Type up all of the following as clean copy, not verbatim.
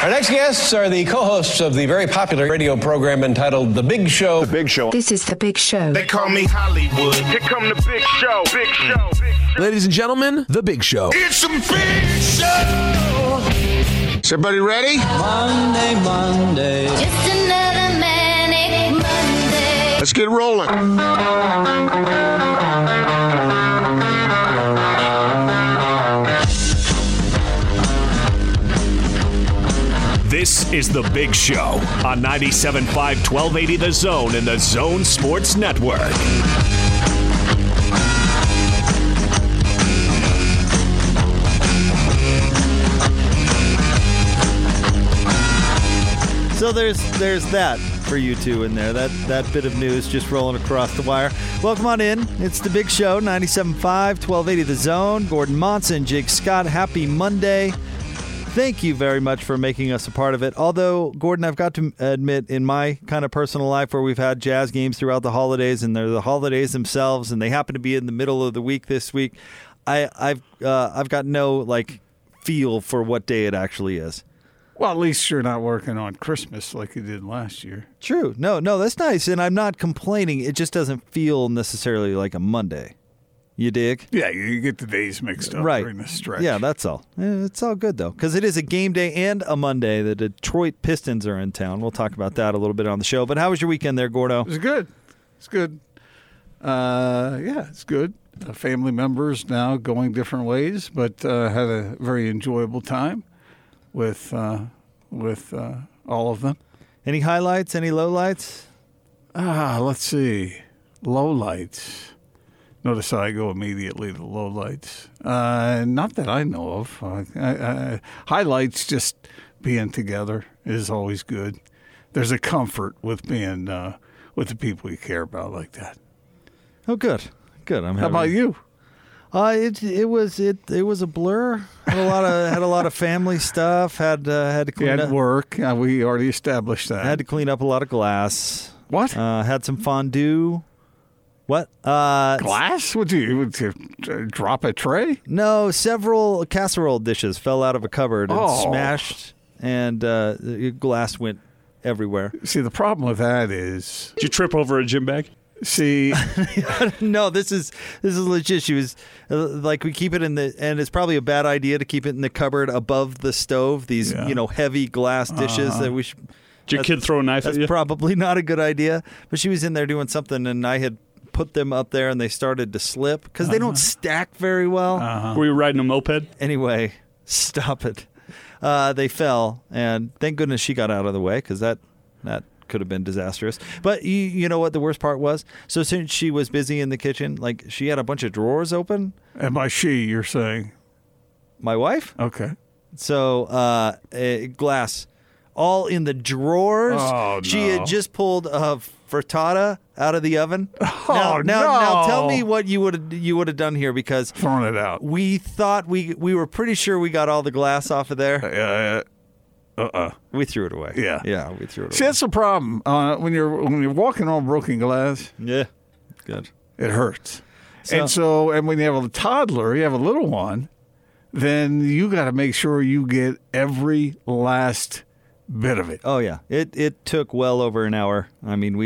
Our next guests are the co-hosts of the very popular radio program entitled The Big Show. The Big Show. This is The Big Show. They call me Hollywood. Here come The Big Show. Big Show. Big Show. Ladies and gentlemen, The Big Show. It's The Big Show. Is everybody ready? Monday. Just another manic Monday. Let's get rolling. This is The Big Show on 97.5-1280 The Zone and the Zone Sports Network. So there's that for you two in there. That bit of news just rolling across the wire. Welcome on in. It's The Big Show, 97.5-1280 The Zone. Gordon Monson, Jake Scott, happy Monday. Thank you very much for making us a part of it. Although, Gordon, I've got to admit, in my kind of personal life where we've had Jazz games throughout the holidays, and they're the holidays themselves, and they happen to be in the middle of the week this week, I've got no feel for what day it actually is. Well, at least you're not working on Christmas like you did last year. True. No, that's nice, and I'm not complaining. It just doesn't feel necessarily like a Monday. You dig? Yeah, you get the days mixed up right. During the stretch. Yeah, that's all. It's all good, though, because it is a game day and a Monday. The Detroit Pistons are in town. We'll talk about that a little bit on the show. But how was your weekend there, Gordo? It was good. It's good. It's good. Family members now going different ways, but had a very enjoyable time with all of them. Any highlights? Any lowlights? Let's see. Lowlights. Notice how I go immediately to lowlights. Not that I know of. Highlights, just being together is always good. There's a comfort with being with the people you care about like that. Oh, good. How about you? It was a blur. Had a lot of family stuff. Had to clean up. At work. We already established that. Had to clean up a lot of glass. What? Had some fondue. What? Glass? Would you drop a tray? No, several casserole dishes fell out of a cupboard and smashed, and glass went everywhere. See, the problem with that is... Did you trip over a gym bag? See... No, this is legit. She was... we keep it in the... And it's probably a bad idea to keep it in the cupboard above the stove, these heavy glass dishes that we should... Did your kid throw a knife at you? That's probably not a good idea, but she was in there doing something, and I had... put them up there, and they started to slip because they don't stack very well. Were you riding a moped? Anyway, stop it. They fell, and thank goodness she got out of the way because that could have been disastrous. But you know what the worst part was? So since she was busy in the kitchen, she had a bunch of drawers open. And by she, you're saying? My wife? Okay. So glass all in the drawers. Oh, no. She had just pulled a frittata out of the oven. Now tell me what you would have done here, because thrown it out. We thought we were pretty sure we got all the glass off of there. We threw it away. Yeah, we threw it away. See, that's the problem when you're walking on broken glass. Yeah, good. It hurts. So when you have a toddler, you have a little one, then you got to make sure you get every last bit of it. Oh yeah, it took well over an hour. I mean,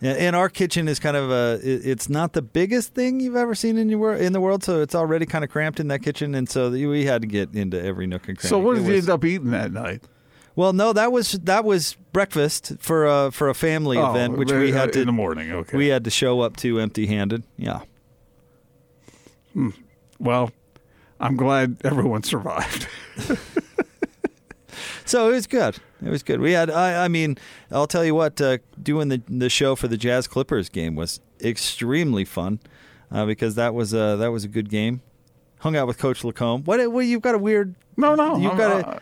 and our kitchen is kind of it's not the biggest thing you've ever seen in the world, so it's already kind of cramped in that kitchen, and so we had to get into every nook and cranny. So what did you end up eating that night? Well, no, that was breakfast for a family event, which we had to in the morning. Okay, we had to show up to empty-handed. Yeah. Well, I'm glad everyone survived. So it was good. It was good. We had, I'll tell you what, doing the show for the Jazz Clippers game was extremely fun because that was a good game. Hung out with Coach Lacombe. What you've got a weird. No.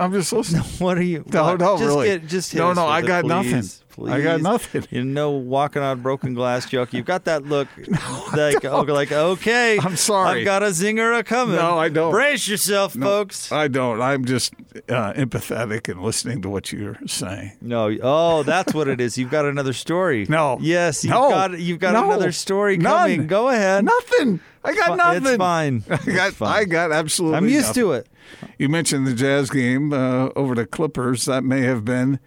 I'm just listening. What are you? No, just really. I got nothing. Please. I got nothing. You know, walking on broken glass joke. You've got that look. No, okay. I'm sorry. I've got a zinger coming. No, I don't. Brace yourself, folks. I don't. I'm just empathetic and listening to what you're saying. No. Oh, that's what it is. You've got another story. No. Yes. You've got another story coming. None. Go ahead. Nothing. I got nothing. It's fine. I got absolutely nothing. I'm used to it. You mentioned the Jazz game over the Clippers. That may have been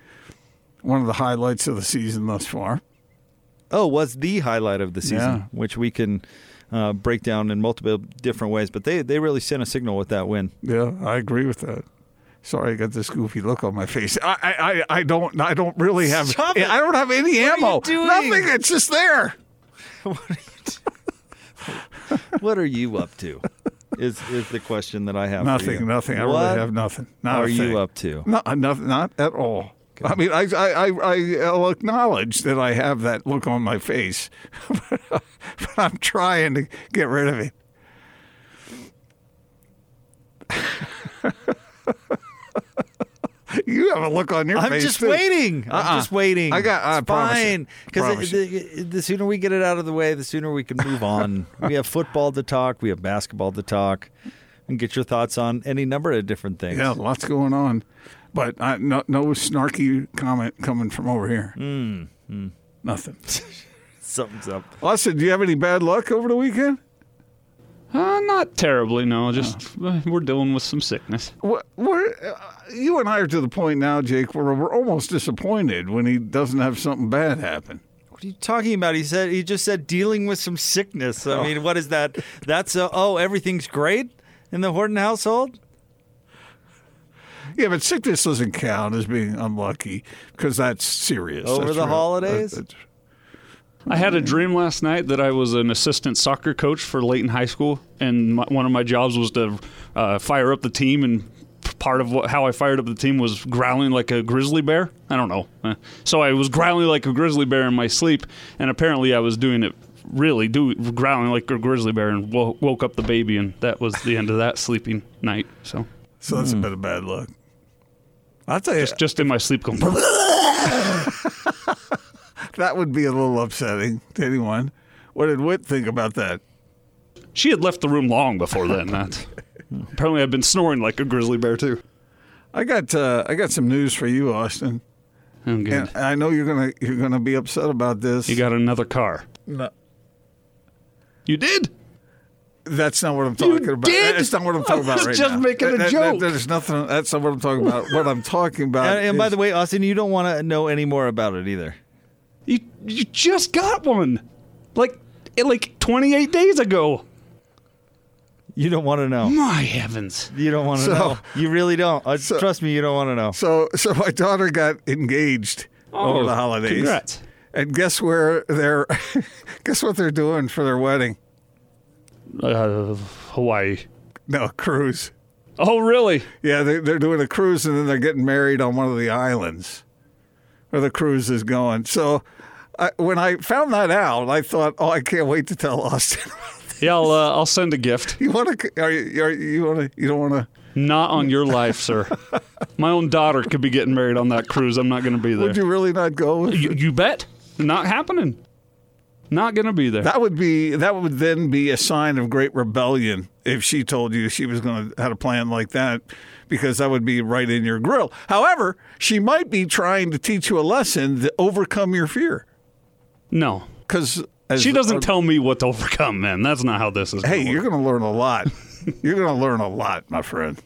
one of the highlights of the season thus far. Oh, was the highlight of the season, which we can break down in multiple different ways. But they really sent a signal with that win. Yeah, I agree with that. Sorry, I got this goofy look on my face. I don't really have. Stop it. I don't have any ammo. What are you doing? Nothing. It's just there. What are you up to? Is the question that I have? Nothing. For you. Nothing. I really have nothing. What are you up to? No, nothing. Not at all. Okay. I mean, I'll acknowledge that I have that look on my face, but I'm trying to get rid of it. You have a look on your face. I'm just waiting. It's fine. Because the sooner we get it out of the way, the sooner we can move on. We have football to talk. We have basketball to talk. And get your thoughts on any number of different things. Yeah, lots going on. But no snarky comment coming from over here. Nothing. Something's up. Austin, do you have any bad luck over the weekend? Not terribly, no. We're dealing with some sickness. You and I are to the point now, Jake, where we're almost disappointed when he doesn't have something bad happen. What are you talking about? He just said dealing with some sickness. I mean, what is that? That's everything's great in the Horton household? Yeah, but sickness doesn't count as being unlucky because that's serious. Over that's the real holidays? I had a dream last night that I was an assistant soccer coach for Layton High School, and one of my jobs was to fire up the team, and part of how I fired up the team was growling like a grizzly bear. I don't know. So I was growling like a grizzly bear in my sleep, and apparently I was doing it really, growling like a grizzly bear, and woke up the baby, and that was the end of that sleeping night. So that's a bit of bad luck. I'll tell you. Just in my sleep going... That would be a little upsetting to anyone. What did Whit think about that? She had left the room long before then. Apparently I've been snoring like a grizzly bear, too. I got some news for you, Austin. Oh, good. And I know you're gonna be upset about this. You got another car. No. You did? That's not what I'm talking about. That's not what I'm talking about right now. Just making a joke. There's nothing. That's not what I'm talking about. What I'm talking about. And by the way, Austin, you don't want to know any more about it either. You just got one, like 28 days ago. You don't want to know. My heavens! You don't want to know. You really don't. Trust me, you don't want to know. So my daughter got engaged over the holidays. Congrats! And guess where guess what they're doing for their wedding? Hawaii. No, cruise. Oh, really? Yeah, they're doing a cruise, and then they're getting married on one of the islands. Where the cruise is going. So when I found that out, I thought, I can't wait to tell Austin. Yeah, I'll send a gift. You want to? You don't want to? Not on your life, sir. My own daughter could be getting married on that cruise. I'm not going to be there. Would you really not go? You bet. Not happening. Not going to be there. That would then be a sign of great rebellion if she told you she was going to have a plan like that. Because that would be right in your grill. However, she might be trying to teach you a lesson to overcome your fear. No. Because she doesn't tell me what to overcome, man. That's not how this is going to work. Hey, you're going to learn a lot. You're going to learn a lot, my friend.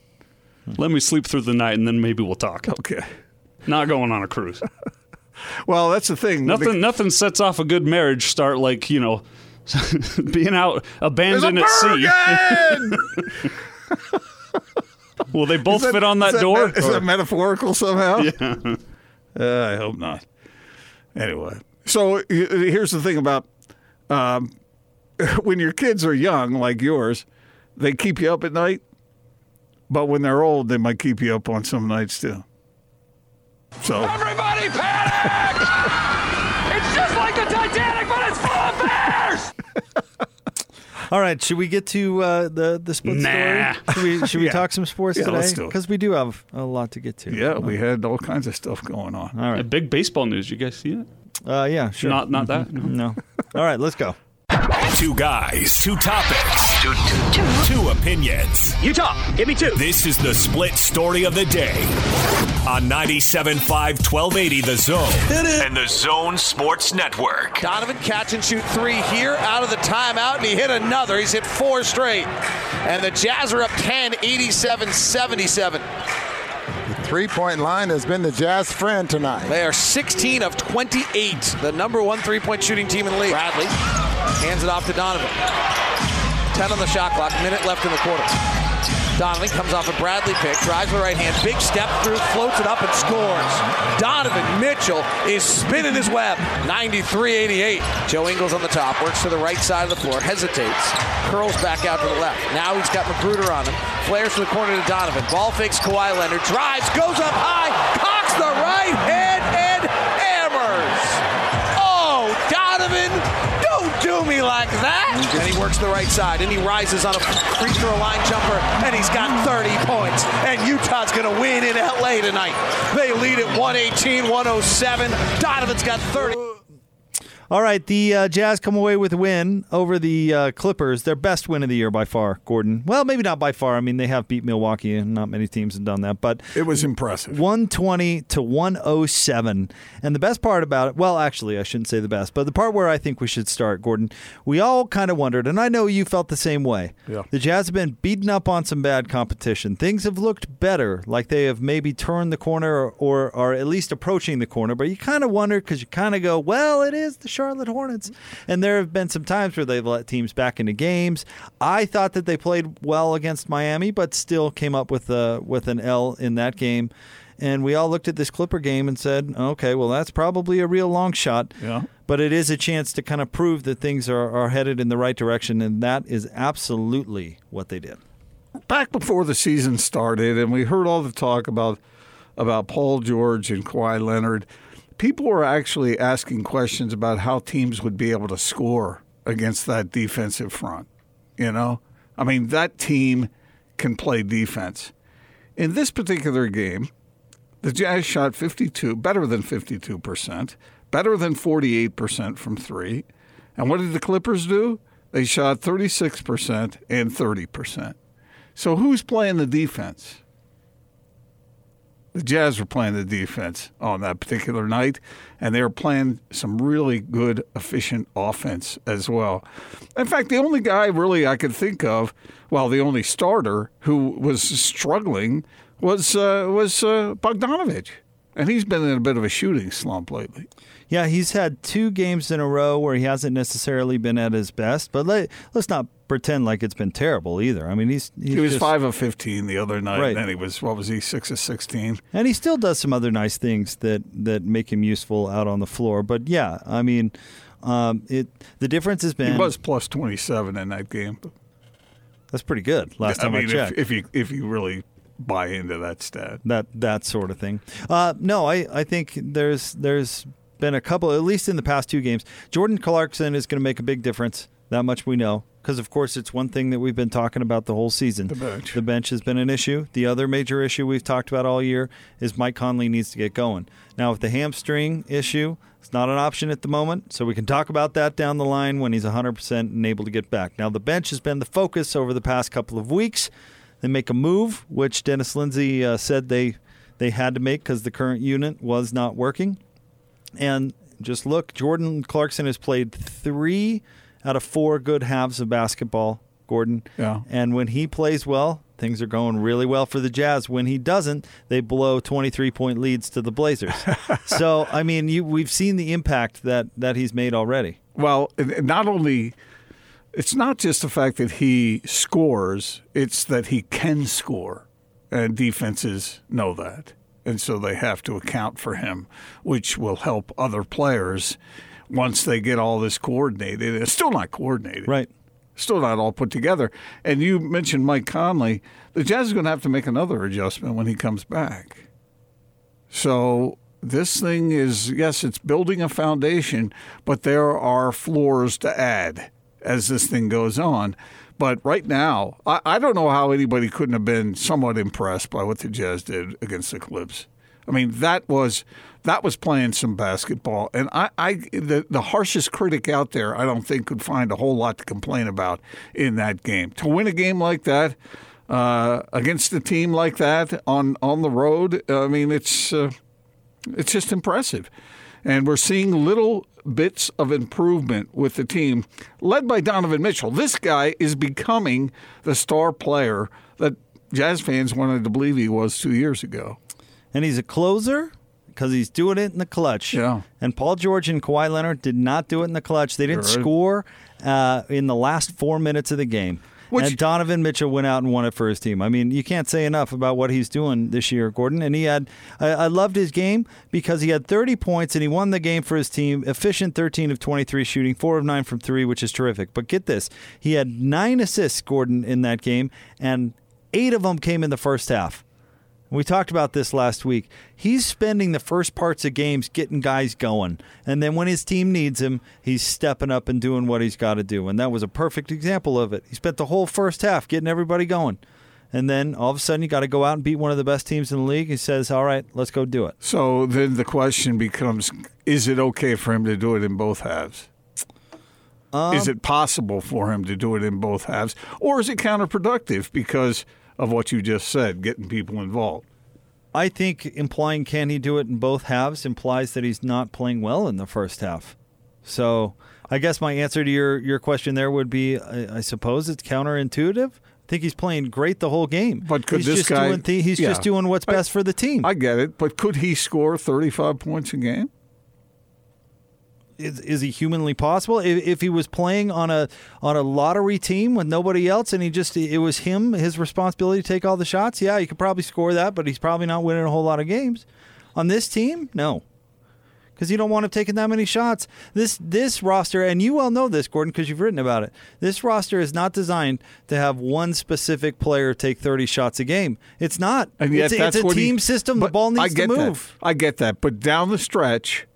Let me sleep through the night, and then maybe we'll talk. Okay. Not going on a cruise. Well, that's the thing. Nothing sets off a good marriage start like, being out abandoned at sea. Will they both fit on that door? Is that metaphorical somehow? Yeah. I hope not. Anyway. So here's the thing about when your kids are young, like yours, they keep you up at night. But when they're old, they might keep you up on some nights, too. So everybody panic! It's just like the Titanic, but it's full of bears! All right, should we get to the sports story? Should we talk some sports today? Because we do have a lot to get to. Yeah, we had all kinds of stuff going on. All right, big baseball news. You guys see it? Yeah, sure. Not that. No. All right, let's go. Two guys, two topics, two opinions. Utah, give me two. This is the split story of the day on on 97.5-1280 the Zone and the Zone Sports Network. Donovan catch and shoot three here out of the timeout, and he hit another. He's hit four straight. And the Jazz are up 10, 87-77. The three-point line has been the Jazz friend tonight. They are 16 of 28, the number one three-point shooting team in the league. Bradley hands it off to Donovan. 10 on the shot clock, minute left in the quarter. Donovan comes off a Bradley pick, drives the right hand, big step through, floats it up and scores. Donovan Mitchell is spinning his web, 93-88. Joe Ingles on the top, works to the right side of the floor, hesitates, curls back out to the left. Now he's got Magruder on him, flares to the corner to Donovan, ball fakes Kawhi Leonard, drives, goes up high, cocks the right hand and hammers. Oh, Donovan, don't do me like that. And he works the right side, and he rises on a free throw line jumper, and he's got 30 points. And Utah's going to win in LA tonight. They lead at 118-107. Donovan's got 30. All right, the Jazz come away with a win over the Clippers, their best win of the year by far, Gordon. Well, maybe not by far. I mean, they have beat Milwaukee, and not many teams have done that. But it was impressive. 120-107. And the best part about it, well, actually, I shouldn't say the best, but the part where I think we should start, Gordon, we all kind of wondered, and I know you felt the same way. Yeah. The Jazz have been beaten up on some bad competition. Things have looked better, like they have maybe turned the corner or are at least approaching the corner. But you kind of wonder because you kind of go, well, it is the Charlotte Hornets. And there have been some times where they've let teams back into games. I thought that they played well against Miami, but still came up with an L in that game. And we all looked at this Clipper game and said, okay, well, that's probably a real long shot. Yeah. But it is a chance to kind of prove that things are headed in the right direction, and that is absolutely what they did. Back before the season started, and we heard all the talk about Paul George and Kawhi Leonard, people were actually asking questions about how teams would be able to score against that defensive front. You know, I mean, that team can play defense. In this particular game, the Jazz shot 52, better than 52%, better than 48% from three. And what did the Clippers do? They shot 36% and 30%. So who's playing the defense? The Jazz were playing the defense on that particular night, and they were playing some really good, efficient offense as well. In fact, the only guy really I could think of, well, the only starter who was struggling was Bogdanović, and he's been in a bit of a shooting slump lately. Yeah, he's had two games in a row where he hasn't necessarily been at his best, but let's not pretend like it's been terrible either. I mean, he was just 5 of 15 the other night, right. And then he was, 6 of 16? And he still does some other nice things that make him useful out on the floor. But, yeah, I mean, the difference has been... He was plus 27 in that game. That's pretty good last time I checked. If you really buy into that stat. That sort of thing. No, I think there's been a couple, at least in the past two games. Jordan Clarkson is going to make a big difference. That much we know. Because, of course, it's one thing that we've been talking about the whole season. The bench has been an issue. The other major issue we've talked about all year is Mike Conley needs to get going. Now, with the hamstring issue, it's not an option at the moment, so we can talk about that down the line when he's 100% and able to get back. Now, the bench has been the focus over the past couple of weeks. They make a move, which Dennis Lindsay said they had to make because the current unit was not working. And just look, Jordan Clarkson has played 3 out of 4 good halves of basketball, Gordon. Yeah. And when he plays well, things are going really well for the Jazz. When he doesn't, they blow 23-point leads to the Blazers. So, I mean, we've seen the impact that he's made already. Well, it's not just the fact that he scores, it's that he can score. And defenses know that. And so they have to account for him, which will help other players once they get all this coordinated. It's still not coordinated. Right. Still not all put together. And you mentioned Mike Conley. The Jazz is going to have to make another adjustment when he comes back. So this thing is, yes, it's building a foundation, but there are floors to add as this thing goes on. But right now, I don't know how anybody couldn't have been somewhat impressed by what the Jazz did against the Clips. I mean, that was playing some basketball. And the harshest critic out there, I don't think, could find a whole lot to complain about in that game. To win a game like that, against a team like that on the road. I mean, it's just impressive. And we're seeing little bits of improvement with the team, led by Donovan Mitchell. This guy is becoming the star player that Jazz fans wanted to believe he was 2 years ago. And he's a closer because he's doing it in the clutch. Yeah. And Paul George and Kawhi Leonard did not do it in the clutch. They didn't score in the last 4 minutes of the game. And Donovan Mitchell went out and won it for his team. I mean, you can't say enough about what he's doing this year, Gordon. And he had, I loved his game because he had 30 points and he won the game for his team. Efficient 13 of 23 shooting, 4 of 9 from 3, which is terrific. But get this, he had 9 assists, Gordon, in that game, and 8 of them came in the first half. We talked about this last week. He's spending the first parts of games getting guys going. And then when his team needs him, he's stepping up and doing what he's got to do. And that was a perfect example of it. He spent the whole first half getting everybody going. And then all of a sudden, you got to go out and beat one of the best teams in the league. He says, all right, let's go do it. So then the question becomes, is it okay for him to do it in both halves? Is it possible for him to do it in both halves? Or is it counterproductive because of what you just said, getting people involved? I think implying can he do it in both halves implies that he's not playing well in the first half. So I guess my answer to your question there would be, I suppose it's counterintuitive. I think he's playing great the whole game. But could he's just doing what's best for the team. I get it, but could he score 35 points a game? Is he humanly possible? If he was playing on a lottery team with nobody else and it was him, his responsibility to take all the shots, yeah, he could probably score that, but he's probably not winning a whole lot of games. On this team, no. Because you don't want him taking that many shots. This roster, and you all know this, Gordon, because you've written about it, this roster is not designed to have one specific player take 30 shots a game. It's not. And yet it's a team system. The ball needs to move. I get that. But down the stretch,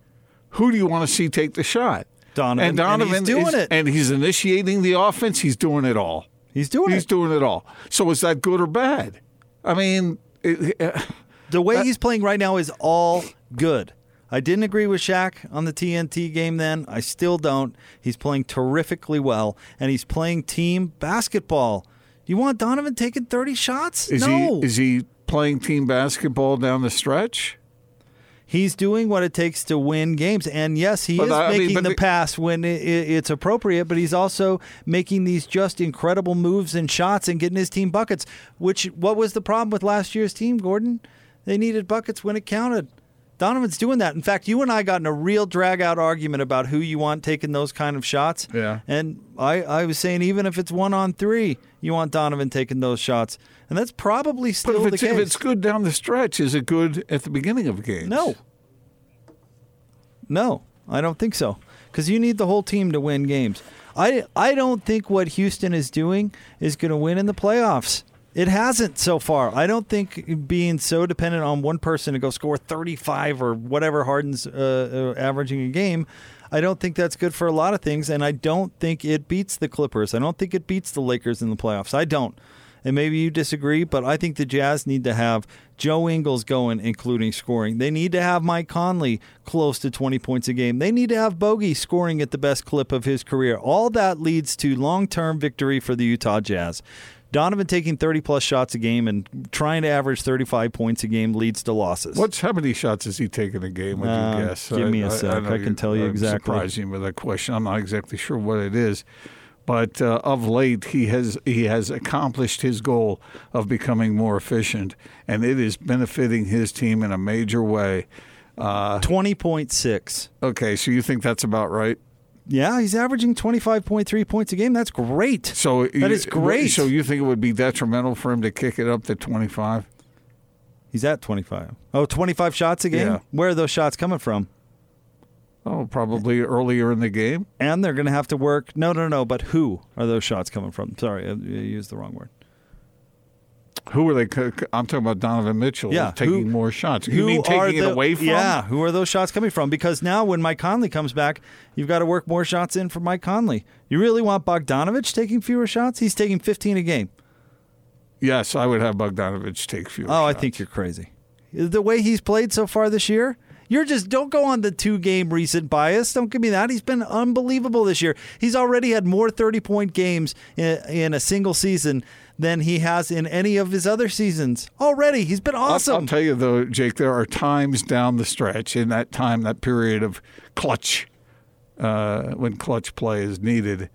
who do you want to see take the shot? Donovan. And Donovan is doing it. And he's initiating the offense. He's doing it all. He's doing it all. So is that good or bad? I mean, the way he's playing right now is all good. I didn't agree with Shaq on the TNT game then. I still don't. He's playing terrifically well, and he's playing team basketball. You want Donovan taking 30 shots? Is he playing team basketball down the stretch? He's doing what it takes to win games. And, yes, he is making the pass when it's appropriate, but he's also making these just incredible moves and shots and getting his team buckets, what was the problem with last year's team, Gordon? They needed buckets when it counted. Donovan's doing that. In fact, you and I got in a real drag-out argument about who you want taking those kind of shots. Yeah. And I was saying even if it's 1-on-3, you want Donovan taking those shots. And that's probably still the case. But if it's good down the stretch, is it good at the beginning of games? No, I don't think so. Because you need the whole team to win games. I don't think what Houston is doing is going to win in the playoffs. It hasn't so far. I don't think being so dependent on one person to go score 35 or whatever Harden's averaging a game, I don't think that's good for a lot of things. And I don't think it beats the Clippers. I don't think it beats the Lakers in the playoffs. I don't. And maybe you disagree, but I think the Jazz need to have Joe Ingles going, including scoring. They need to have Mike Conley close to 20 points a game. They need to have Bogey scoring at the best clip of his career. All that leads to long-term victory for the Utah Jazz. Donovan taking 30-plus shots a game and trying to average 35 points a game leads to losses. How many shots has he taken a game, would you guess? Give me a sec. I can tell you exactly. I'm surprising with that question. I'm not exactly sure what it is. But of late, he has accomplished his goal of becoming more efficient, and it is benefiting his team in a major way. 20.6. Okay, so you think that's about right? Yeah, he's averaging 25.3 points a game. That's great. So that is great. So you think it would be detrimental for him to kick it up to 25? He's at 25. Oh, 25 shots a game? Yeah. Where are those shots coming from? Oh, probably earlier in the game. And they're going to have to work. No. But who are those shots coming from? Sorry, I used the wrong word. Who are they? I'm talking about Donovan Mitchell taking more shots. You mean taking it away from? Yeah, who are those shots coming from? Because now when Mike Conley comes back, you've got to work more shots in for Mike Conley. You really want Bogdanović taking fewer shots? He's taking 15 a game. Yes, I would have Bogdanović take fewer shots. I think you're crazy. The way he's played so far this year? You're just, don't go on the two-game recent bias. Don't give me that. He's been unbelievable this year. He's already had more 30-point games in a single season than he has in any of his other seasons. Already, he's been awesome. I'll tell you, though, Jake, there are times down the stretch in that time, that period of clutch, when clutch play is needed,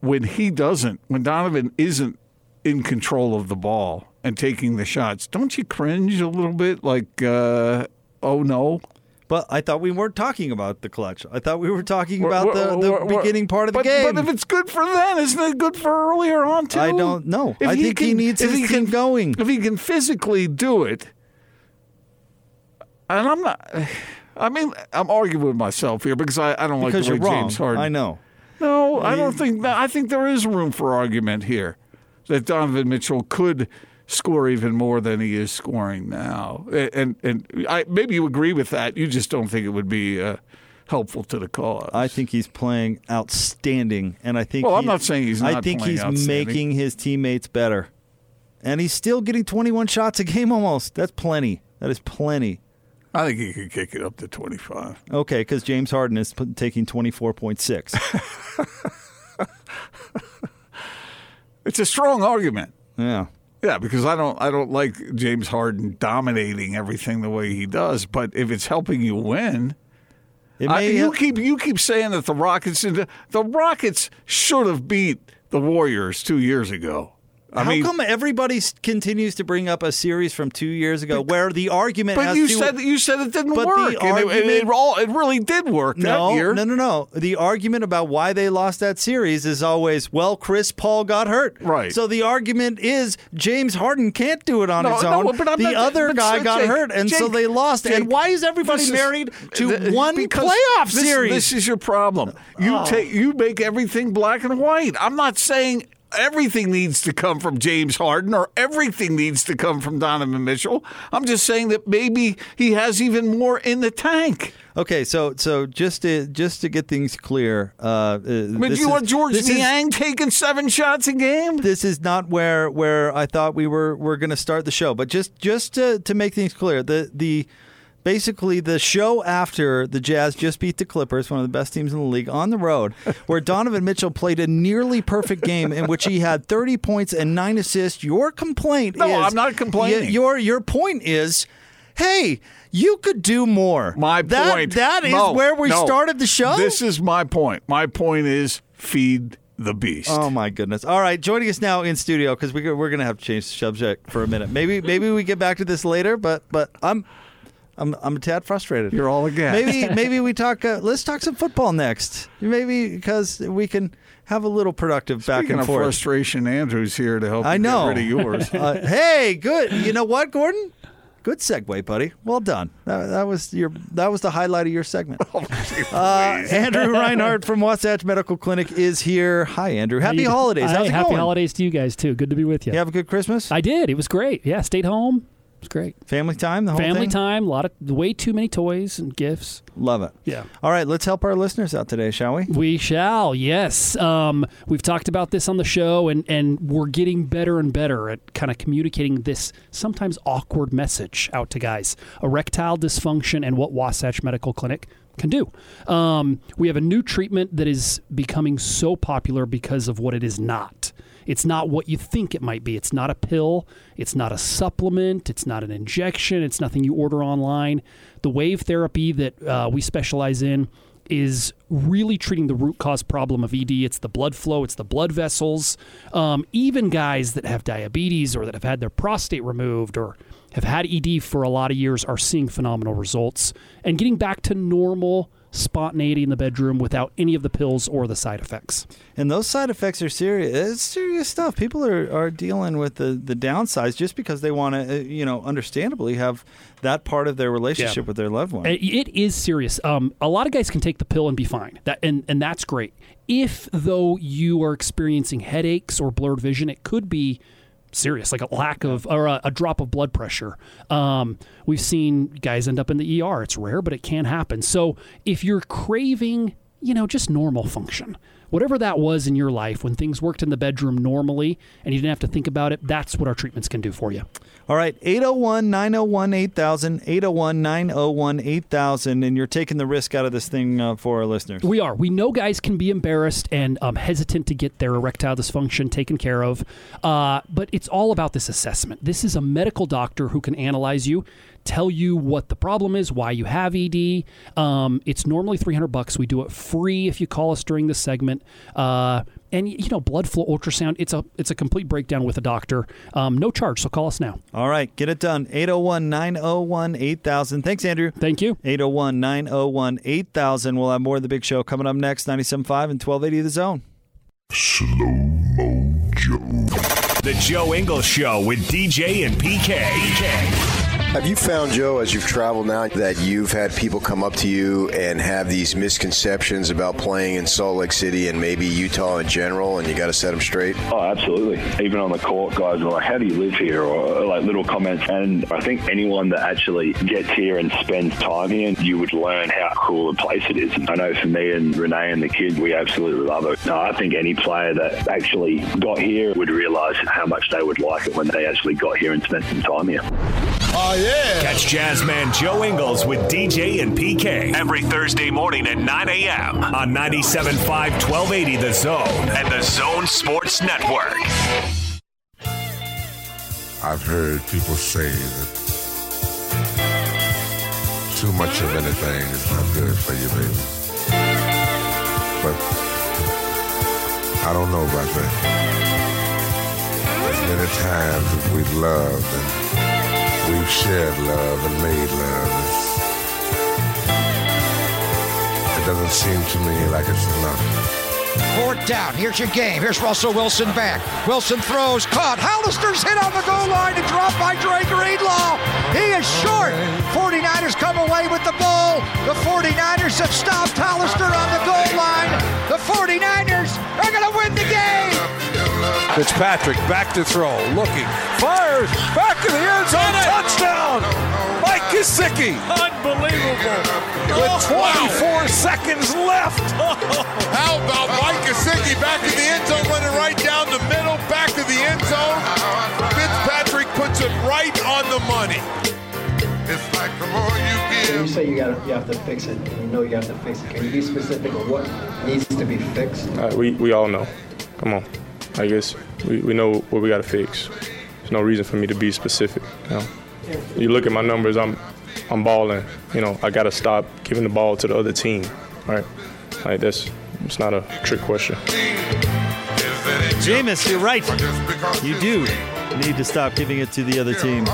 when he doesn't, when Donovan isn't in control of the ball and taking the shots, don't you cringe a little bit like, oh, no? But I thought we weren't talking about the clutch. I thought we were talking about the beginning part of the game. But if it's good for then, isn't it good for earlier on, too? I don't know. I think he needs his team going. If he can physically do it, and I'm not – I mean, I'm arguing with myself here because I don't like the way James Harden – I know. No, I don't think – I think there is room for argument here that Donovan Mitchell could – score even more than he is scoring now, and I, maybe you agree with that. You just don't think it would be helpful to the cause. I think he's playing outstanding, and I think. Well, I'm not saying he's not. I think he's making his teammates better, and he's still getting 21 shots a game almost. That's plenty. That is plenty. I think he could kick it up to 25. Okay, because James Harden is taking 24.6. It's a strong argument. Yeah. Yeah, because I don't like James Harden dominating everything the way he does. But if it's helping you win, you keep saying that the Rockets should have beat the Warriors 2 years ago. How come everybody continues to bring up a series from 2 years ago where the argument? But you said it didn't work. It really did work that year. No. The argument about why they lost that series is always, well, Chris Paul got hurt. Right. So the argument is James Harden can't do it on his own. The other guy got hurt, and so they lost. And why is everybody married to one playoff series? This is your problem. You make everything black and white. I'm not saying everything needs to come from James Harden or everything needs to come from Donovan Mitchell. I'm just saying that maybe he has even more in the tank. Okay, so just to get things clear, do you want George Niang taking seven shots a game? This is not where I thought we're going to start the show, but just to make things clear, basically, the show after the Jazz just beat the Clippers, one of the best teams in the league, on the road, where Donovan Mitchell played a nearly perfect game in which he had 30 points and 9 assists. Your complaint is... No, I'm not complaining. Your point is, hey, you could do more. My point. That is where we started the show? This is my point. My point is feed the beast. Oh, my goodness. All right, joining us now in studio, because we're going to have to change the subject for a minute. Maybe we get back to this later, but I'm a tad frustrated. You're all again. Maybe we talk. Let's talk some football next. Maybe because we can have a little productive back and forth. Speaking of frustration, Andrew's here to help. I know. Get rid of yours. Hey, good. You know what, Gordon? Good segue, buddy. Well done. That was the highlight of your segment. Andrew Reinhardt from Wasatch Medical Clinic is here. Hi, Andrew. Happy holidays. How's it going? Happy holidays to you guys too. Good to be with you. You have a good Christmas? I did. It was great. Yeah, stayed home. It's great. Family time, the whole thing? Family time, a lot of way too many toys and gifts. Love it. Yeah. All right, let's help our listeners out today, shall we? We shall, yes. We've talked about this on the show, and we're getting better and better at kind of communicating this sometimes awkward message out to guys. Erectile dysfunction and what Wasatch Medical Clinic can do. We have a new treatment that is becoming so popular because of what it is not. It's not what you think it might be. It's not a pill. It's not a supplement. It's not an injection. It's nothing you order online. The wave therapy that we specialize in is really treating the root cause problem of ED. It's the blood flow. It's the blood vessels. Even guys that have diabetes or that have had their prostate removed or have had ED for a lot of years are seeing phenomenal results and getting back to normal spontaneity in the bedroom without any of the pills or the side effects. And those side effects are serious. It's serious stuff. People are dealing with the downsides just because they want to, understandably have that part of their relationship with their loved one. It is serious. A lot of guys can take the pill and be fine. And that's great. If, though, you are experiencing headaches or blurred vision, it could be serious, like a lack of or a drop of blood pressure. We've seen guys end up in the ER. It's rare, but it can happen. So if you're craving, just normal function, whatever that was in your life when things worked in the bedroom normally and you didn't have to think about it, that's what our treatments can do for you. All right, 801-901-8000, 801-901-8000, and you're taking the risk out of this thing for our listeners. We are. We know guys can be embarrassed and hesitant to get their erectile dysfunction taken care of, but it's all about this assessment. This is a medical doctor who can analyze you, tell you what the problem is, why you have ED. It's normally $300. We do it free if you call us during this segment. And, you know, blood flow ultrasound, it's a complete breakdown with a doctor. No charge, so call us now. All right, get it done. 801-901-8000. Thanks, Andrew. Thank you. 801-901-8000. We'll have more of the big show coming up next, 97.5 and 1280 The Zone. Slow-mo Joe. The Joe Ingles Show with DJ and PK. Have you found, Joe, as you've traveled now, that you've had people come up to you and have these misconceptions about playing in Salt Lake City and maybe Utah in general, and you got to set them straight? Oh, absolutely. Even on the court, guys are like, how do you live here? Or like little comments. And I think anyone that actually gets here and spends time here, you would learn how cool a place it is. I know for me and Renee and the kids, we absolutely love it. No, I think any player that actually got here would realize how much they would like it when they actually got here and spent some time here. Oh, yeah. Catch Jazzman Joe Ingles with DJ and PK every Thursday morning at 9 a.m. on 97.5-1280 The Zone and the Zone Sports Network. I've heard people say that too much of anything is not good for you, baby. But I don't know about that. As many times as we've loved and we've shared love and made love. It doesn't seem to me like it's enough. Fourth down. Here's your game. Here's Russell Wilson back. Wilson throws. Caught. Hallister's hit on the goal line and dropped by Dre Greenlaw. He is short. 49ers come away with the ball. The 49ers have stopped Hallister on the goal line. The 49ers are going to win the game. Fitzpatrick back to throw, looking, fires, back to the end zone, touchdown! Mike Gesicki! Unbelievable! With 24 seconds left! How about Mike Gesicki back to the end zone, running right down the middle, back to the end zone? Fitzpatrick puts it right on the money. It's like the more you give. When you say you have to fix it, you know you have to fix it. Can you be specific on what needs to be fixed? We all know. Come on. I guess we know what we got to fix. There's no reason for me to be specific. You look at my numbers, I'm balling. I got to stop giving the ball to the other team, right? Like it's not a trick question. Jameis, you're right. You do need to stop giving it to the other team.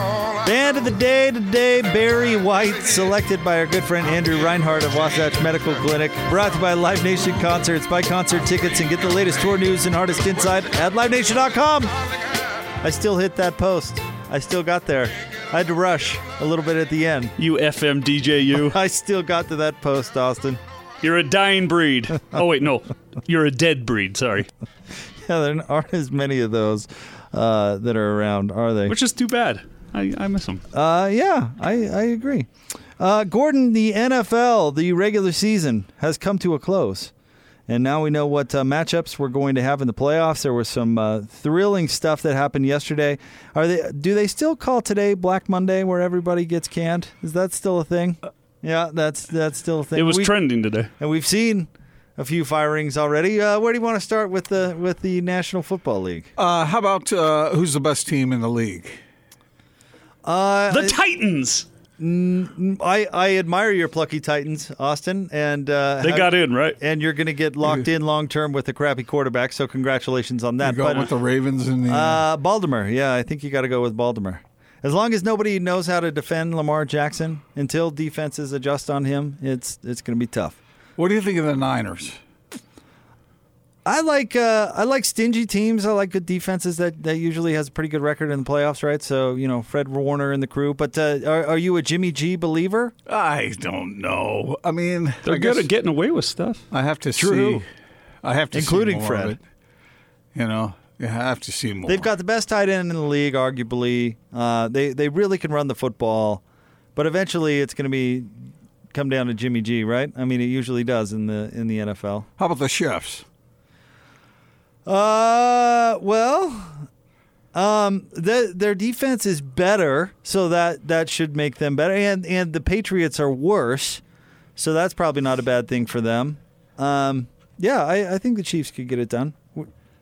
Band of the day today, Barry White, selected by our good friend Andrew Reinhardt of Wasatch Medical Clinic. Brought to you by Live Nation Concerts. Buy concert tickets and get the latest tour news and artist insight at LiveNation.com. I still hit that post. I still got there. I had to rush a little bit at the end. You FM DJ, you. I still got to that post, Austin. You're a dying breed. Oh, wait, no. You're a dead breed, sorry. Yeah, there aren't as many of those that are around, are they? Which is too bad. I miss them. Yeah, I agree. Gordon, the NFL, the regular season has come to a close. And now we know what matchups we're going to have in the playoffs. There was some thrilling stuff that happened yesterday. Do they still call today Black Monday, where everybody gets canned? Is that still a thing? Yeah, that's still a thing. It was trending today. And we've seen a few firings already. Where do you want to start with the National Football League? How about who's the best team in the league? The Titans. I admire your plucky Titans, Austin, and they got in right. And you're going to get locked in long term with a crappy quarterback. So congratulations on that. But with the Ravens and the Baltimore. Yeah, I think you got to go with Baltimore. As long as nobody knows how to defend Lamar Jackson, until defenses adjust on him, it's going to be tough. What do you think of the Niners? I like stingy teams. I like good defenses that usually has a pretty good record in the playoffs, right? So, Fred Warner and the crew. But are you a Jimmy G believer? I don't know. I mean, they're good at getting away with stuff. I have to see. I have to including see more Fred. Of it. You have to see more. They've got the best tight end in the league, arguably. They really can run the football, but eventually it's going to come down to Jimmy G, right? I mean, it usually does in the NFL. How about the chefs? Well, Their defense is better, so that should make them better. And the Patriots are worse, so that's probably not a bad thing for them. I think the Chiefs could get it done.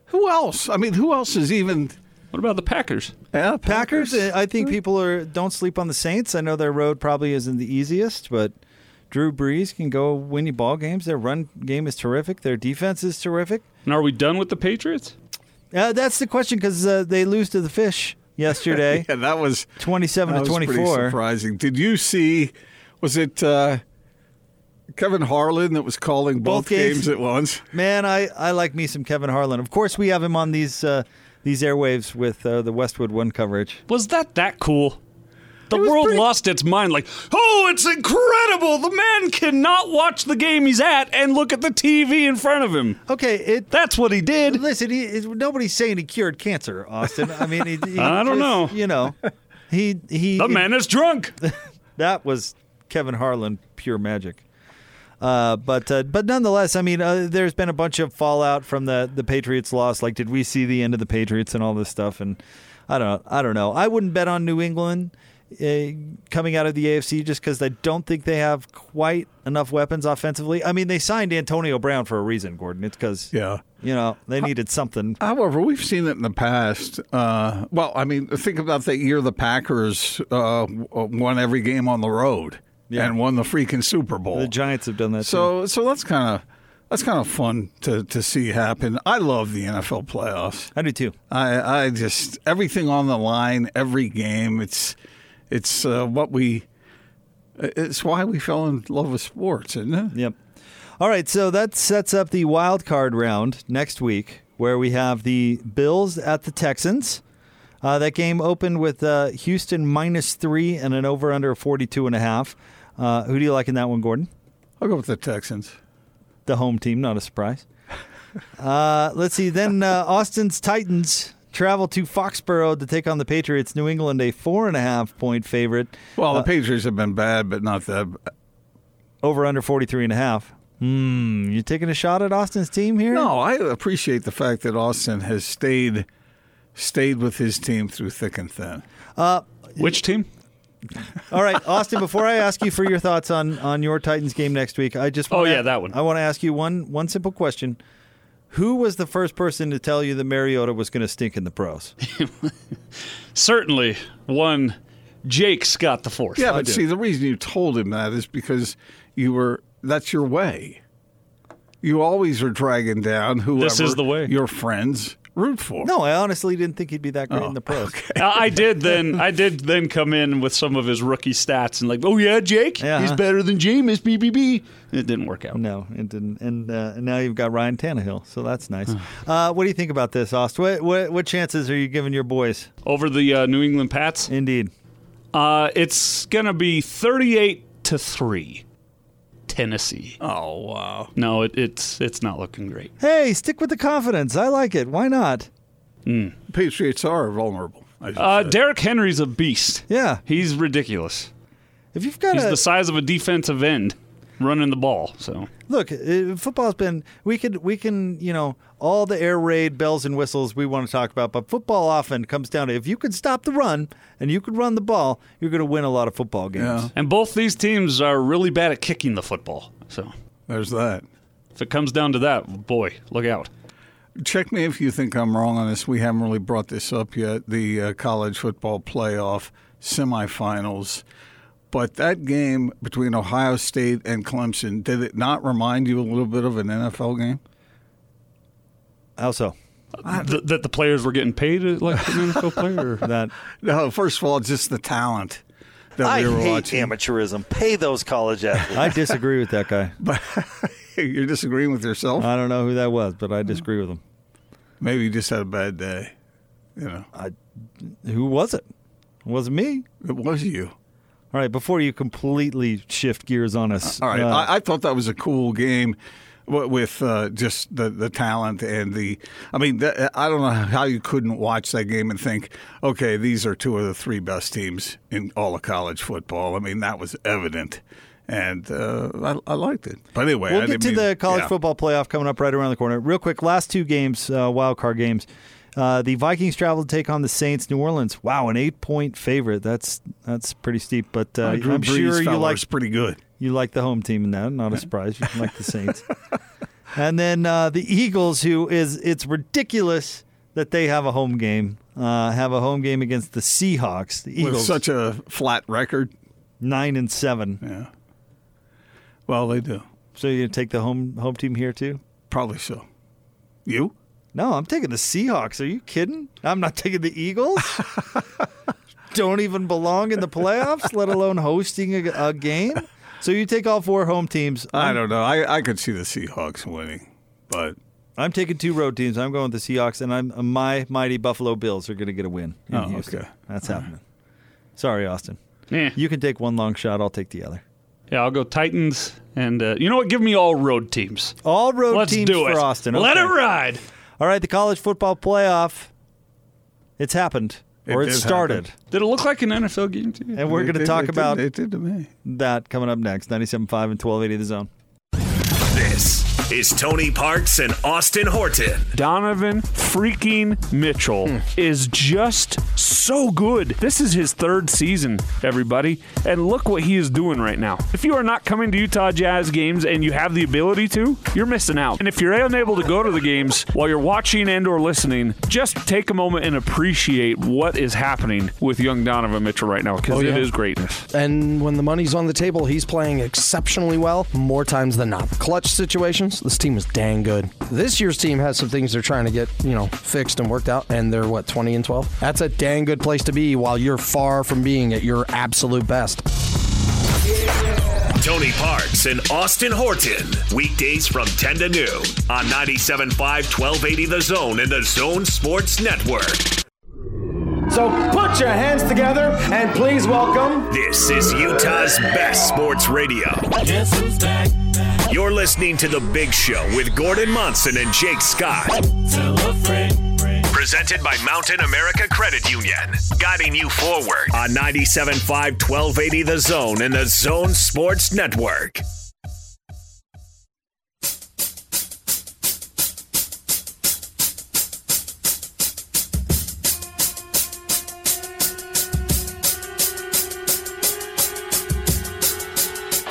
Who else? I mean, who else is even... What about the Packers? Yeah, Packers, I think people don't sleep on the Saints. I know their road probably isn't the easiest, but Drew Brees can go win you ball games. Their run game is terrific. Their defense is terrific. And are we done with the Patriots? That's the question, because they lose to the Fish yesterday. Yeah, that was 27-24. Pretty surprising. Did you see? Was it Kevin Harlan that was calling both games at once? Man, I like me some Kevin Harlan. Of course, we have him on these airwaves with the Westwood One coverage. Was that cool? The world lost its mind. Like, oh, it's incredible. The man cannot watch the game he's at and look at the TV in front of him. Okay, that's what he did. Listen, nobody's saying he cured cancer, Austin. I mean, I don't know. You know, the man is drunk. That was Kevin Harlan, pure magic. But nonetheless, I mean, there's been a bunch of fallout from the Patriots loss. Like, did we see the end of the Patriots and all this stuff? And I don't know. I wouldn't bet on New England coming out of the AFC just because I don't think they have quite enough weapons offensively. I mean, they signed Antonio Brown for a reason, Gordon. It's because they needed something. However, we've seen it in the past. Think about that year the Packers won every game on the road. Yeah. And won the freaking Super Bowl. The Giants have done that. So that's kind of fun to see happen. I love the NFL playoffs. I do too. I just everything on the line, every game. It's why we fell in love with sports, isn't it? Yep. All right. So that sets up the wild card round next week, where we have the Bills at the Texans. That game opened with Houston -3 and an over under of 42.5. Who do you like in that one, Gordon? I'll go with the Texans. The home team, not a surprise. Let's see. Then Austin's Titans travel to Foxborough to take on the Patriots. New England, a 4.5-point favorite. Well, the Patriots have been bad, but not that bad. Over under 43.5. You taking a shot at Austin's team here? No, I appreciate the fact that Austin has stayed with his team through thick and thin. Which team? All right, Austin, before I ask you for your thoughts on your Titans game next week, I just want that one. I want to ask you one simple question. Who was the first person to tell you that Mariota was going to stink in the pros? Certainly one Jake Scott the fourth. Yeah, but see, the reason you told him that is because that's your way. You always are dragging down whoever this is the way. Your friends root for. No, I honestly didn't think he'd be that great in the pros. Okay. I did then come in with some of his rookie stats and like, oh yeah, Jake, he's better than Jameis, BBB. It didn't work out. No, it didn't. And now you've got Ryan Tannehill, so that's nice. What do you think about this, Austin? What chances are you giving your boys? Over the New England Pats? Indeed. It's going to be 38-3. Tennessee. Oh, wow. No, it's not looking great. Hey, stick with the confidence. I like it. Why not? Patriots are vulnerable. Derrick Henry's a beast. Yeah. He's ridiculous. He's the size of a defensive end running the ball. So look, football's been we can all the air raid bells and whistles we want to talk about, but football often comes down to if you can stop the run and you can run the ball, you're going to win a lot of football games. Yeah. And both these teams are really bad at kicking the football. So there's that. If it comes down to that, boy, look out. Check me if you think I'm wrong on this. We haven't really brought this up yet. The college football playoff semifinals. But that game between Ohio State and Clemson, did it not remind you a little bit of an NFL game? How so? That the players were getting paid like an NFL player? That? No, first of all, just the talent that we were watching. I hate amateurism. Pay those college athletes. I disagree with that guy. But you're disagreeing with yourself? I don't know who that was, but I disagree with him. Maybe you just had a bad day. Who was it? It wasn't me. It was you. All right, before you completely shift gears on us. All right, I thought that was a cool game with just the talent and the – I mean, I don't know how you couldn't watch that game and think, okay, these are two of the three best teams in all of college football. I mean, that was evident, and I liked it. But anyway, we'll get to the college football playoff coming up right around the corner. Real quick, last two games, wild card games. The Vikings traveled to take on the Saints. New Orleans, wow, an 8-point favorite. That's pretty steep, but I'm sure you like pretty good. You like the home team in that. Not a surprise. You like the Saints. And then the Eagles, it's ridiculous that they have a home game. Have a home game against the Seahawks. The Eagles, with such a flat record, 9-7. Yeah. Well, they do. So you're gonna take the home team here too? Probably so. You? No, I'm taking the Seahawks. Are you kidding? I'm not taking the Eagles. Don't even belong in the playoffs, let alone hosting a game. So you take all four home teams. I don't know. I could see the Seahawks winning, but I'm taking two road teams. I'm going with the Seahawks, and my mighty Buffalo Bills are going to get a win in Houston. Okay. That's happening. Sorry, Austin. Yeah. You can take one long shot. I'll take the other. Yeah, I'll go Titans. And you know what? Give me all road teams. All road teams do it. For Austin. Okay. Let it ride. All right, the college football playoff, it's happened, or it started. Happen. Did it look like an NFL game to you? And we're going to talk about that coming up next. 97.5 and 1280 The Zone. This is Tony Parks and Austin Horton. Donovan freaking Mitchell is just so good. This is his third season, everybody, and look what he is doing right now. If you are not coming to Utah Jazz games and you have the ability to, you're missing out. And if you're unable to go to the games while you're watching and or listening, just take a moment and appreciate what is happening with young Donovan Mitchell right now, because it is greatness. And when the money's on the table, he's playing exceptionally well more times than not. Clutch situations, this team is dang good. This year's team has some things they're trying to get, fixed and worked out, and they're, 20-12? That's a dang good place to be while you're far from being at your absolute best. Tony Parks and Austin Horton, weekdays from 10 to noon on 97.5, 1280 The Zone and The Zone Sports Network. So put your hands together and please welcome... This is Utah's best sports radio. Guess who's back? You're listening to The Big Show with Gordon Monson and Jake Scott. Presented by Mountain America Credit Union. Guiding you forward on 97.5, 1280 The Zone and The Zone Sports Network.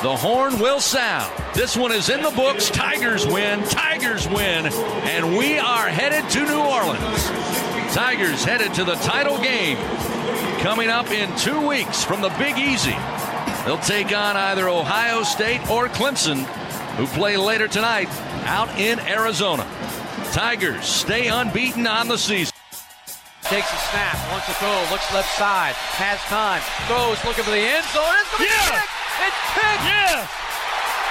The horn will sound. This one is in the books. Tigers win, and we are headed to New Orleans. Tigers headed to the title game coming up in 2 weeks from the Big Easy. They'll take on either Ohio State or Clemson, who play later tonight out in Arizona. Tigers stay unbeaten on the season. Takes a snap, wants to throw, looks left side, has time, throws, looking for the end zone. It's going to be sick. It's picked! Yeah!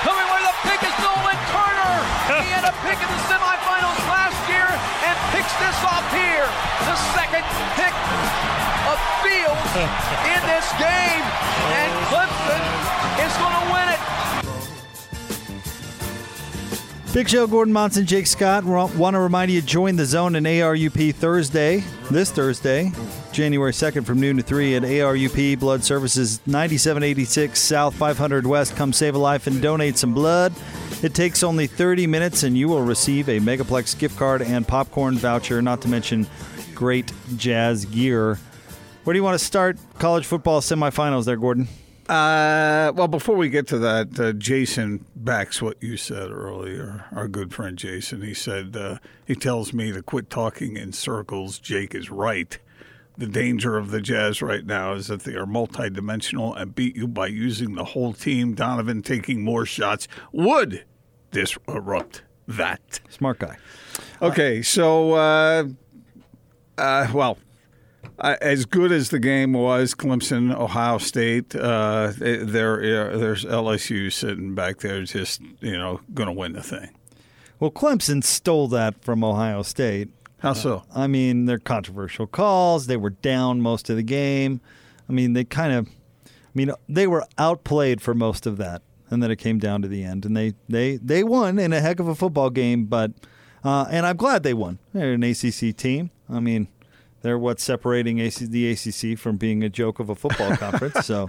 Coming where the pick is Nolan Turner! He had a pick in the semifinals last year and picks this off here. The second pick of Fields in this game. And Clemson is going to win it. Big Show, Gordon Monson, Jake Scott. Want to remind you, join the Zone in ARUP this Thursday. January 2nd from noon to 3 at ARUP Blood Services, 9786 South 500 West. Come save a life and donate some blood. It takes only 30 minutes and you will receive a Megaplex gift card and popcorn voucher, not to mention great Jazz gear. Where do you want to start college football semifinals there, Gordon? Well, before we get to that, Jason backs what you said earlier, our good friend Jason. He said, he tells me to quit talking in circles. Jake is right. The danger of the Jazz right now is that they are multidimensional and beat you by using the whole team. Donovan taking more shots would disrupt that. Smart guy. Okay, so, as good as the game was, Clemson, Ohio State, there's LSU sitting back there just, going to win the thing. Well, Clemson stole that from Ohio State. How so? I mean, they're controversial calls. They were down most of the game. I mean, they were outplayed for most of that, and then it came down to the end, and they won in a heck of a football game. But and I'm glad they won. They're an ACC team. I mean, they're what's separating the ACC from being a joke of a football conference. So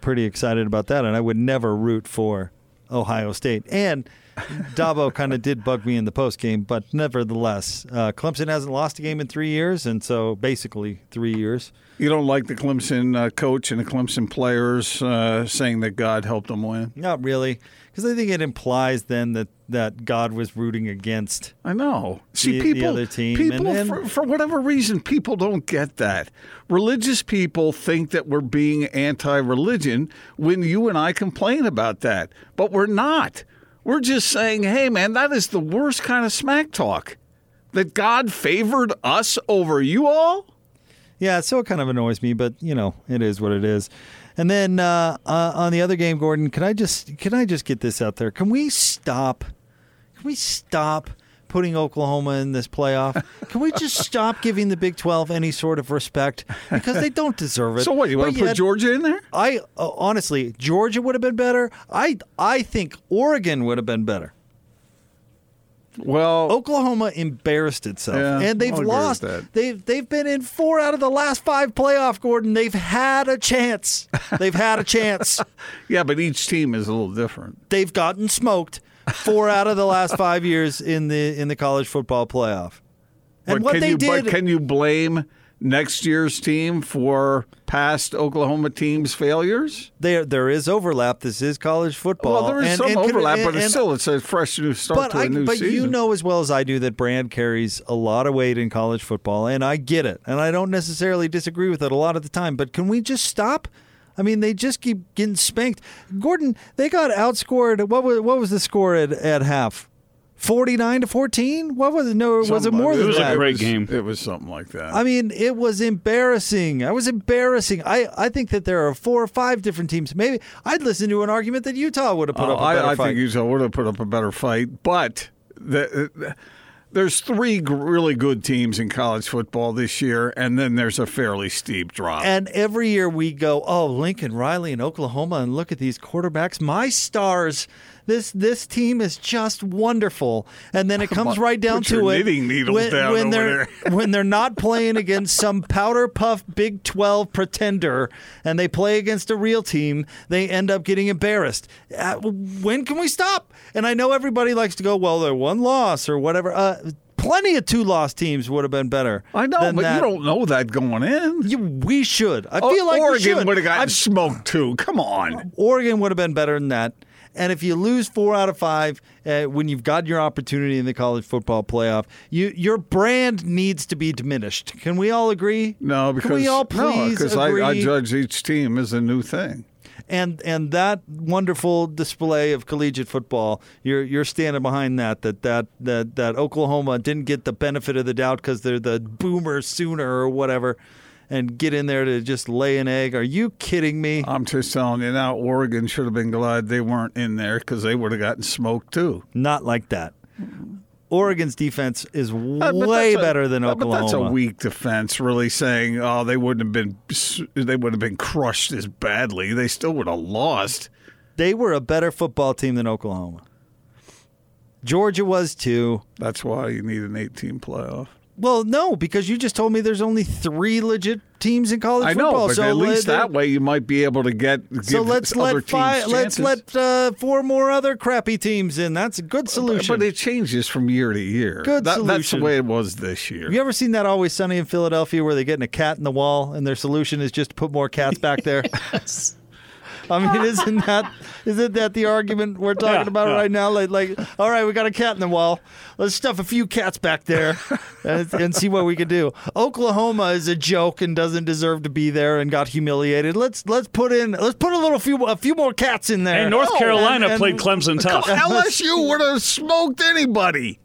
pretty excited about that. And I would never root for Ohio State. And Dabo kind of did bug me in the postgame, but nevertheless, Clemson hasn't lost a game in 3 years, and so basically 3 years. You don't like the Clemson coach and the Clemson players saying that God helped them win? Not really, because I think it implies then that God was rooting against the other team. People, and for whatever reason, people don't get that. Religious people think that we're being anti-religion when you and I complain about that, but we're not. We're just saying, hey, man, that is the worst kind of smack talk, that God favored us over you all. Yeah, so it kind of annoys me, but, you know, it is what it is. And then on the other game, Gordon, can I just get this out there? Can we stop putting Oklahoma in this playoff? Can we just stop giving the Big 12 any sort of respect? Because they don't deserve it. So what, you want to put Georgia in there? I honestly, Georgia would have been better. I think Oregon would have been better. Well, Oklahoma embarrassed itself, yeah, and they've lost. They've been in 4 out of the last 5 playoff, Gordon. They've had a chance. Yeah, but each team is a little different. They've gotten smoked 4 out of the last 5 years in the college football playoff. And what they did. But can you blame next year's team for past Oklahoma team's failures? There is overlap. This is college football. Well, there is some overlap, but it's a fresh new start to a new season. But you know as well as I do that brand carries a lot of weight in college football, and I get it. And I don't necessarily disagree with it a lot of the time, but can we just stop? I mean, they just keep getting spanked. Gordon, they got outscored. What was the score at half? 49-14? What was it? No, was it more than that? It was a great game. It was something like that. I mean, it was embarrassing. I think that there are 4 or 5 different teams. Maybe I'd listen to an argument that Utah would have put up a better fight. I think Utah would have put up a better fight, but there's 3 really good teams in college football this year, and then there's a fairly steep drop. And every year we go, oh, Lincoln Riley and Oklahoma, and look at these quarterbacks. My stars, this team is just wonderful. And then it comes right down to it when they're not playing against some powder puff Big 12 pretender, and they play against a real team, they end up getting embarrassed. When can we stop? And I know everybody likes to go, well, they're one loss or whatever. Plenty of 2-loss teams would have been better. I know, but you don't know that going in. We should. I feel like Oregon would have gotten smoked too. Come on. Oregon would have been better than that. And if you lose 4 out of 5 when you've got your opportunity in the college football playoff, your brand needs to be diminished. Can we all agree? No, because can we all please agree? I judge each team as a new thing. And that wonderful display of collegiate football, you're standing behind that Oklahoma didn't get the benefit of the doubt because they're the boomer sooner or whatever, and get in there to just lay an egg. Are you kidding me? I'm just telling you now, Oregon should have been glad they weren't in there because they would have gotten smoked too. Not like that. Oregon's defense is way better than Oklahoma. But that's a weak defense, really saying, oh, they would have been crushed as badly. They still would have lost. They were a better football team than Oklahoma. Georgia was too. That's why you need an 8-team playoff. Well, no, because you just told me there's only 3 legit teams in college football. I know, but so at least that way you might be able to give other teams chances. Let's let 4 more other crappy teams in. That's a good solution. But it changes from year to year. Good solution. That's the way it was this year. Have you ever seen that Always Sunny in Philadelphia where they're getting a cat in the wall and their solution is just to put more cats back there? Yes. I mean, isn't that the argument we're talking about right now? Like, all right, we got a cat in the wall. Let's stuff a few cats back there and see what we can do. Oklahoma is a joke and doesn't deserve to be there and got humiliated. Let's put a few more cats in there. And North Carolina played Clemson tough. LSU would have smoked anybody.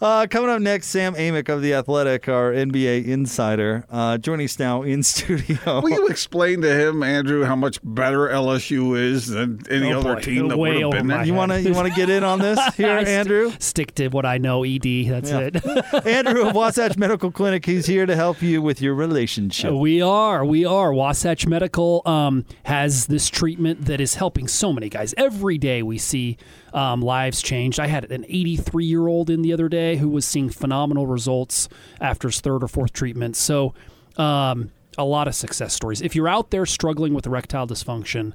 Coming up next, Sam Amick of The Athletic, our NBA insider, joining us now in studio. Will you explain to him, Andrew, how much better LSU is than any other team that would have been there? You want to get in on this here, Andrew? Stick to what I know, ED. That's it. Andrew of Wasatch Medical Clinic, he's here to help you with your relationship. We are. Wasatch Medical has this treatment that is helping so many guys. Every day we see lives changed. I had an 83-year-old in the other day who was seeing phenomenal results after his 3rd or 4th treatment. So a lot of success stories. If you're out there struggling with erectile dysfunction,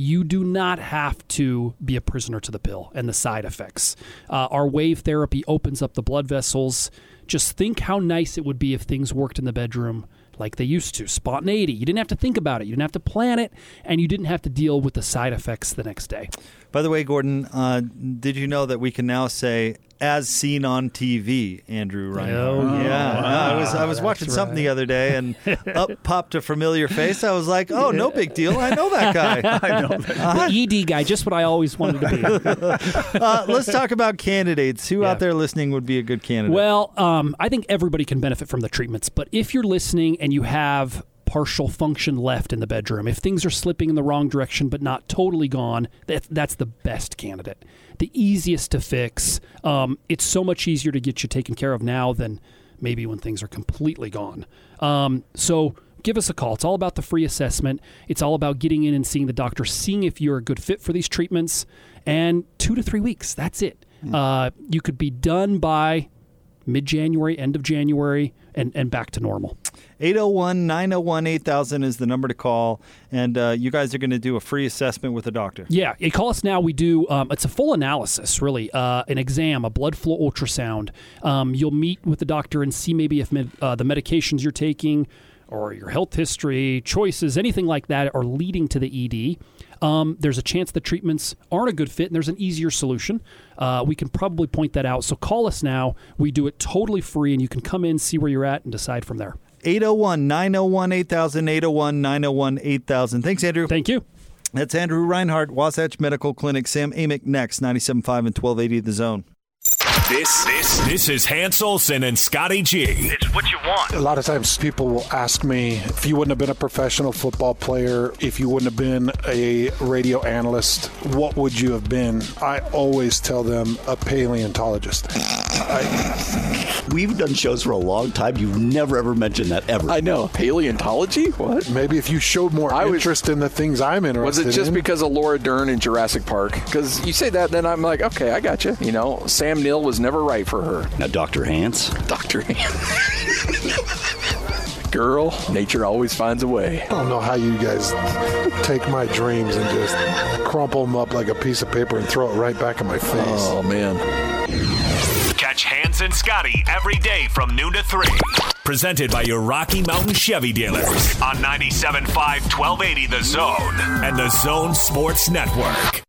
you do not have to be a prisoner to the pill and the side effects. Our wave therapy opens up the blood vessels. Just think how nice it would be if things worked in the bedroom like they used to. Spontaneity. You didn't have to think about it. You didn't have to plan it, and you didn't have to deal with the side effects the next day. By the way, Gordon, did you know that we can now say, as seen on TV, Andrew Reinhardt? Oh, yeah. Wow. I was watching something the other day, and up popped a familiar face. I was like, oh, no big deal. I know that guy. I know that guy. The ED guy, just what I always wanted to be. Let's talk about candidates. Who out there listening would be a good candidate? Well, I think everybody can benefit from the treatments, but if you're listening and you have partial function left in the bedroom, if things are slipping in the wrong direction but not totally gone, that's the best candidate, the easiest to fix. It's so much easier to get you taken care of now than maybe when things are completely gone. So give us a call. It's all about the free assessment. It's all about getting in and seeing the doctor, seeing if you're a good fit for these treatments, and 2 to 3 weeks, that's it. You could be done by mid-January, end of January, and back to normal. 801-901-8000 is the number to call, and you guys are going to do a free assessment with a doctor. Yeah, call us now. We do, it's a full analysis, really, an exam, a blood flow ultrasound. You'll meet with the doctor and see maybe if the medications you're taking or your health history, choices, anything like that are leading to the ED. There's a chance the treatments aren't a good fit, and there's an easier solution. We can probably point that out. So call us now. We do it totally free, and you can come in, see where you're at, and decide from there. 801-901-8000, 801-901-8000. Thanks, Andrew. Thank you. That's Andrew Reinhardt, Wasatch Medical Clinic. Sam Amick next, 97.5 and 1280 The Zone. This is Hans Olsen and Scotty G. It's what you want. A lot of times people will ask me, if you wouldn't have been a professional football player, if you wouldn't have been a radio analyst, what would you have been? I always tell them a paleontologist. We've done shows for a long time. You've never, ever mentioned that ever. I know. Paleontology? What? Maybe if you showed more interest in the things I'm interested in. Was it just because of Laura Dern and Jurassic Park? Because you say that, then I'm like, okay, I got you. You know, Sam Neill was never right for her. Now, Dr. Hans? Dr. Hans. Girl, nature always finds a way. I don't know how you guys take my dreams and just crumple them up like a piece of paper and throw it right back in my face. Oh, man. Catch Hans and Scotty every day from noon to 3. Presented by your Rocky Mountain Chevy dealers on 97.5-1280 The Zone and The Zone Sports Network.